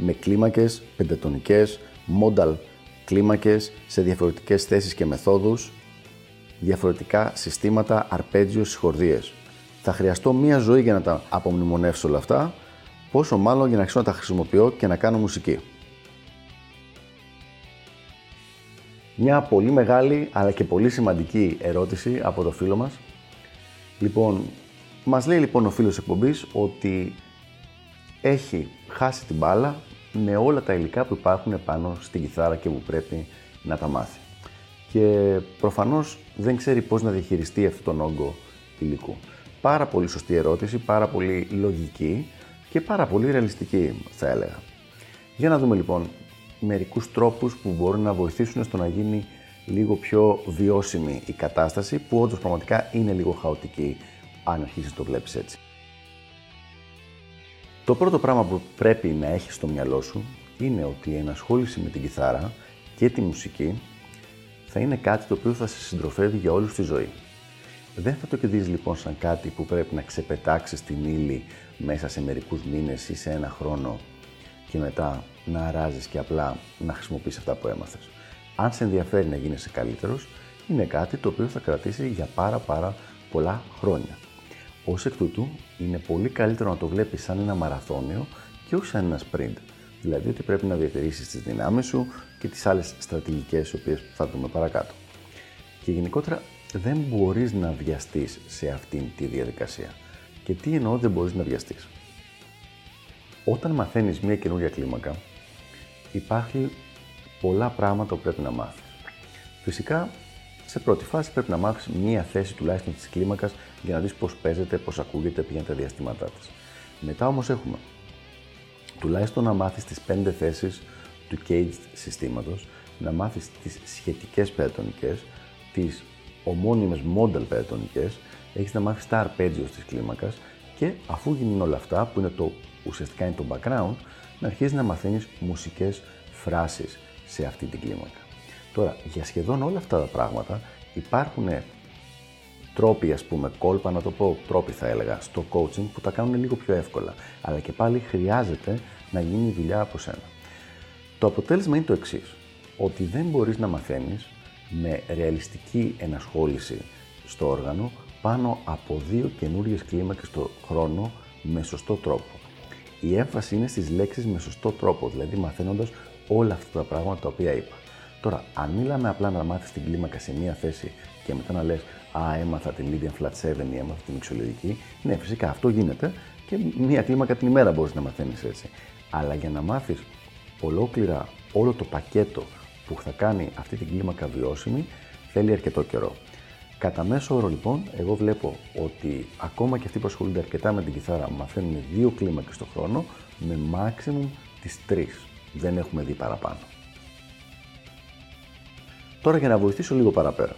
με κλίμακες, πεντατονικές, modal κλίμακες σε διαφορετικές θέσεις και μεθόδους, διαφορετικά συστήματα, αρπέτζιο, συγχορδίες. Θα χρειαστώ μία ζωή για να τα απομνημονεύσω όλα αυτά, πόσο μάλλον για να ξέρω να τα χρησιμοποιώ και να κάνω μουσική. Μια πολύ μεγάλη αλλά και πολύ σημαντική ερώτηση από το φίλο μας. Λοιπόν, μας λέει λοιπόν ο φίλος εκπομπής ότι έχει χάσει την μπάλα με όλα τα υλικά που υπάρχουν πάνω στην κιθάρα και που πρέπει να τα μάθει. Και προφανώς δεν ξέρει πώς να διαχειριστεί αυτόν τον όγκο υλικού. Πάρα πολύ σωστή ερώτηση, πάρα πολύ λογική και πάρα πολύ ρεαλιστική θα έλεγα. Για να δούμε λοιπόν μερικούς τρόπους που μπορούν να βοηθήσουν στο να γίνει λίγο πιο βιώσιμη η κατάσταση, που όντως πραγματικά είναι λίγο χαοτική αν αρχίσεις να το βλέπεις έτσι. Το πρώτο πράγμα που πρέπει να έχεις στο μυαλό σου είναι ότι η ενασχόληση με την κιθάρα και τη μουσική θα είναι κάτι το οποίο θα σε συντροφεύει για όλη τη ζωή. Δεν θα το κερδίζεις λοιπόν σαν κάτι που πρέπει να ξεπετάξεις την ύλη μέσα σε μερικούς μήνες ή σε ένα χρόνο και μετά να αράζεις και απλά να χρησιμοποιείς αυτά που έμαθες. Αν σε ενδιαφέρει να γίνεσαι καλύτερος, είναι κάτι το οποίο θα κρατήσει για πάρα πολλά χρόνια. Ως εκ τούτου, είναι πολύ καλύτερο να το βλέπεις σαν ένα μαραθώνιο και όχι σαν ένα sprint. Δηλαδή ότι πρέπει να διατηρήσεις τις δυνάμεις σου και τις άλλες στρατηγικές, τις οποίες θα δούμε παρακάτω. Και γενικότερα, δεν μπορείς να βιαστείς σε αυτήν τη διαδικασία. Και τι εννοώ δεν μπορείς να βιαστείς? Όταν μαθαίνεις μια καινούργια κλίμακα, υπάρχει πολλά πράγματα που πρέπει να μάθεις. Φυσικά, σε πρώτη φάση πρέπει να μάθεις μία θέση τουλάχιστον της κλίμακας για να δεις πώς παίζεται, πώς ακούγεται, ποια είναι τα διαστήματά της. Μετά όμως έχουμε τουλάχιστον να μάθεις τις 5 θέσεις του caged συστήματος, να μάθεις τις σχετικές πεντατονικές, τις ομώνυμες modal πεντατονικές, έχεις να μάθεις τα αρπέτζιος της κλίμακας και αφού γίνουν όλα αυτά, που είναι ουσιαστικά είναι το background, να αρχίσεις να μαθαίνεις μουσικές φράσεις σε αυτή την κλίμακα. Τώρα, για σχεδόν όλα αυτά τα πράγματα υπάρχουν τρόποι, κόλπα, να το πω τρόποι θα έλεγα, στο coaching που τα κάνουν λίγο πιο εύκολα. Αλλά και πάλι χρειάζεται να γίνει δουλειά από σένα. Το αποτέλεσμα είναι το εξής, ότι δεν μπορείς να μαθαίνεις με ρεαλιστική ενασχόληση στο όργανο πάνω από 2 καινούριες κλίμακες το χρόνο με σωστό τρόπο. Η έμφαση είναι στις λέξεις με σωστό τρόπο, δηλαδή μαθαίνοντας όλα αυτά τα πράγματα τα οποία είπα. Τώρα, αν μιλάμε απλά να μάθεις την κλίμακα σε μία θέση και μετά να λες «Α, έμαθα την Lydian Flat 7 ή έμαθα την μυξολογική», ναι, φυσικά αυτό γίνεται και μία κλίμακα την ημέρα μπορείς να μαθαίνεις έτσι. Αλλά για να μάθεις ολόκληρα όλο το πακέτο που θα κάνει αυτή την κλίμακα βιώσιμη, θέλει αρκετό καιρό. Κατά μέσο όρο λοιπόν, εγώ βλέπω ότι ακόμα και αυτοί που ασχολούνται αρκετά με την κιθάρα μαθαίνουν 2 κλίμακες το χρόνο με maximum τις 3. Δεν έχουμε δει παραπάνω. Τώρα για να βοηθήσω λίγο παραπέρα.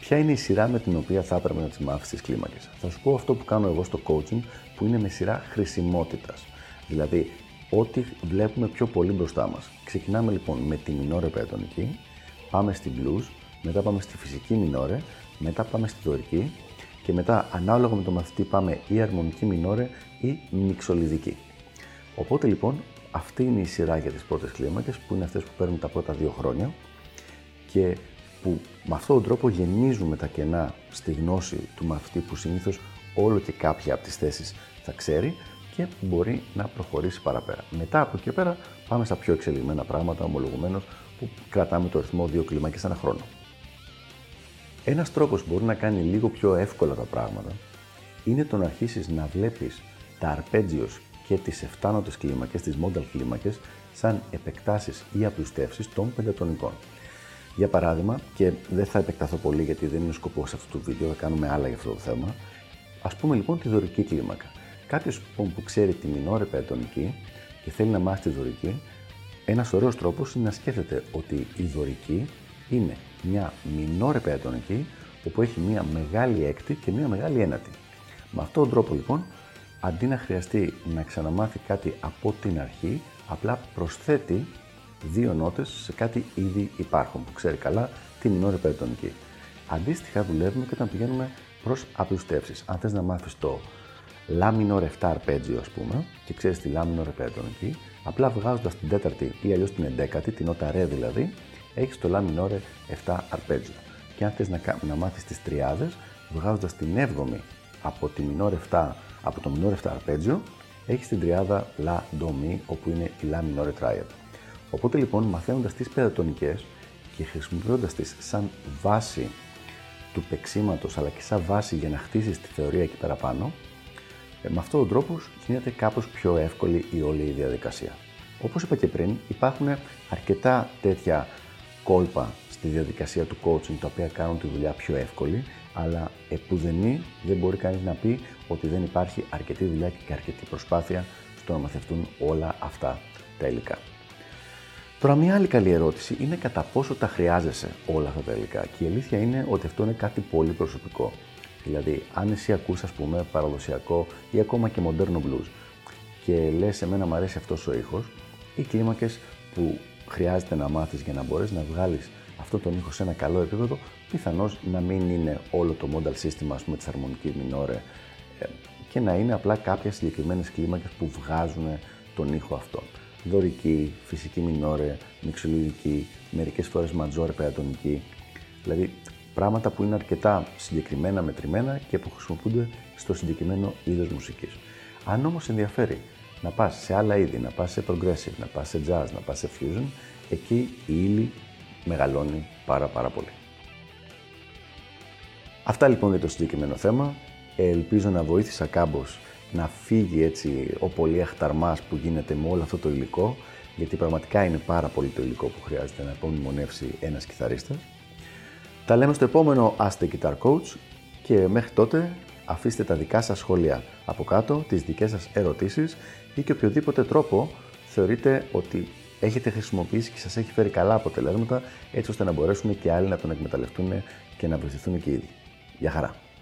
Ποια είναι η σειρά με την οποία θα έπρεπε να τις μάθεις τις κλίμακες? Θα σου πω αυτό που κάνω εγώ στο coaching, που είναι με σειρά χρησιμότητας. Δηλαδή, ό,τι βλέπουμε πιο πολύ μπροστά μας. Ξεκινάμε λοιπόν με τη μινόρε πεντατονική, πάμε στην blues, μετά πάμε στη φυσική μινόρε, μετά πάμε στη δωρική και μετά ανάλογα με τον μαθητή πάμε ή αρμονική μινόρε ή μυξολιδική. Οπότε λοιπόν, αυτή είναι η σειρά για τις πρώτες κλίμακες, που είναι αυτές που παίρνουν τα πρώτα 2 χρόνια. Και που με αυτόν τον τρόπο γεμίζουμε τα κενά στη γνώση του μαθητή που συνήθως όλο και κάποια από τις θέσεις θα ξέρει και μπορεί να προχωρήσει παραπέρα. Μετά από εκεί πέρα πάμε στα πιο εξελιγμένα πράγματα, ομολογουμένως, που κρατάμε το ρυθμό 2 κλίμακες ένα χρόνο. Ένας τρόπος που μπορεί να κάνει λίγο πιο εύκολα τα πράγματα είναι το να αρχίσεις να βλέπεις τα αρπέτζιος και τις 7 νότες κλίμακες, τις modal κλίμακες, σαν επεκτάσεις ή απλουστεύσεις των πεντατονικών. Για παράδειγμα, και δεν θα επεκταθώ πολύ γιατί δεν είναι ο σκοπός αυτού του βίντεο, θα κάνουμε άλλα για αυτό το θέμα. Ας πούμε λοιπόν τη δωρική κλίμακα. Κάποιος που ξέρει τη μινόρε πεντατονική και θέλει να μάθει τη δωρική, Ένας ωραίος τρόπος είναι να σκέφτεται ότι η δωρική είναι μια μινόρ επεατονική όπου έχει μια μεγάλη έκτη και μια μεγάλη ένατη. Με αυτόν τον τρόπο λοιπόν, αντί να χρειαστεί να ξαναμάθει κάτι από την αρχή, απλά προσθέτει δύο νότες σε κάτι ήδη υπάρχουν, που ξέρει καλά τη μινόρ επεατονική. Αντίστοιχα δουλεύουμε και όταν πηγαίνουμε προς απλουστεύσεις. Αν θες να μάθεις το λα μινόρ 7 αρπέτζιο, ας πούμε, και ξέρεις τη λα μινόρ επεατονική, απλά βγάζοντας την 4η ή αλλιώς την 11η, την νότα ρε δηλαδή, έχεις το λα μινόρ 7 αρπέτζιο. Και αν θες να μάθεις τις τριάδες, βγάζοντας την 7η από τη μινόρ 7, από το μινόρ 7 αρπέτζιο, έχεις την τριάδα λα ντο μι, όπου είναι η λα μινόρ τράιαδ. Οπότε λοιπόν, μαθαίνοντας τις πεντατονικές και χρησιμοποιώντας τις σαν βάση του παίξηματος, αλλά και σαν βάση για να χτίσεις τη θεωρία εκεί πέρα πάνω, με αυτόν τον τρόπο γίνεται κάπως πιο εύκολη η όλη η διαδικασία. Όπως είπα και πριν, υπάρχουν αρκετά τέτοια κόλπα στη διαδικασία του coaching, τα οποία κάνουν τη δουλειά πιο εύκολη, αλλά επουδενή δεν μπορεί κανείς να πει ότι δεν υπάρχει αρκετή δουλειά και αρκετή προσπάθεια στο να μαθευτούν όλα αυτά τα υλικά. Τώρα, μια άλλη καλή ερώτηση είναι κατά πόσο τα χρειάζεσαι όλα αυτά τα υλικά. Και η αλήθεια είναι ότι αυτό είναι κάτι πολύ προσωπικό. Δηλαδή, αν εσύ ακούς, ας πούμε, παραδοσιακό ή ακόμα και μοντέρνο blues και λες, εμένα μου αρέσει αυτός ο ήχος, οι κλίμακες που χρειάζεται να μάθεις για να μπορείς να βγάλεις αυτό τον ήχο σε ένα καλό επίπεδο, πιθανώς να μην είναι όλο το modal σύστημα, ας πούμε, της αρμονικής μινόρε και να είναι απλά κάποιες συγκεκριμένες κλίμακες που βγάζουν τον ήχο αυτό. Δωρική, φυσική μινόρε, μιξολογική, μερικές φορές ματζόρε πεατονική, δηλαδή πράγματα που είναι αρκετά συγκεκριμένα μετρημένα και που χρησιμοποιούνται στο συγκεκριμένο είδος μουσικής. Αν όμως ενδιαφέρει να πας σε άλλα είδη, να πας σε progressive, να πας σε jazz, να πας σε fusion, εκεί η ύλη μεγαλώνει πάρα πολύ. Αυτά λοιπόν για το συγκεκριμένο θέμα. Ελπίζω να βοήθησα κάμπος να φύγει έτσι ο πολύ αχταρμάς που γίνεται με όλο αυτό το υλικό, γιατί πραγματικά είναι πάρα πολύ το υλικό που χρειάζεται να απομνημονεύσει ένας κιθαρίστας. Τα λέμε στο επόμενο Ask the Guitar Coach και μέχρι τότε αφήστε τα δικά σας σχόλια από κάτω, τις δικές σας ερωτήσεις ή και οποιοδήποτε τρόπο θεωρείτε ότι έχετε χρησιμοποιήσει και σας έχει φέρει καλά αποτελέσματα, έτσι ώστε να μπορέσουν και άλλοι να τον εκμεταλλευτούν και να βοηθηθούν και ήδη. Γεια χαρά!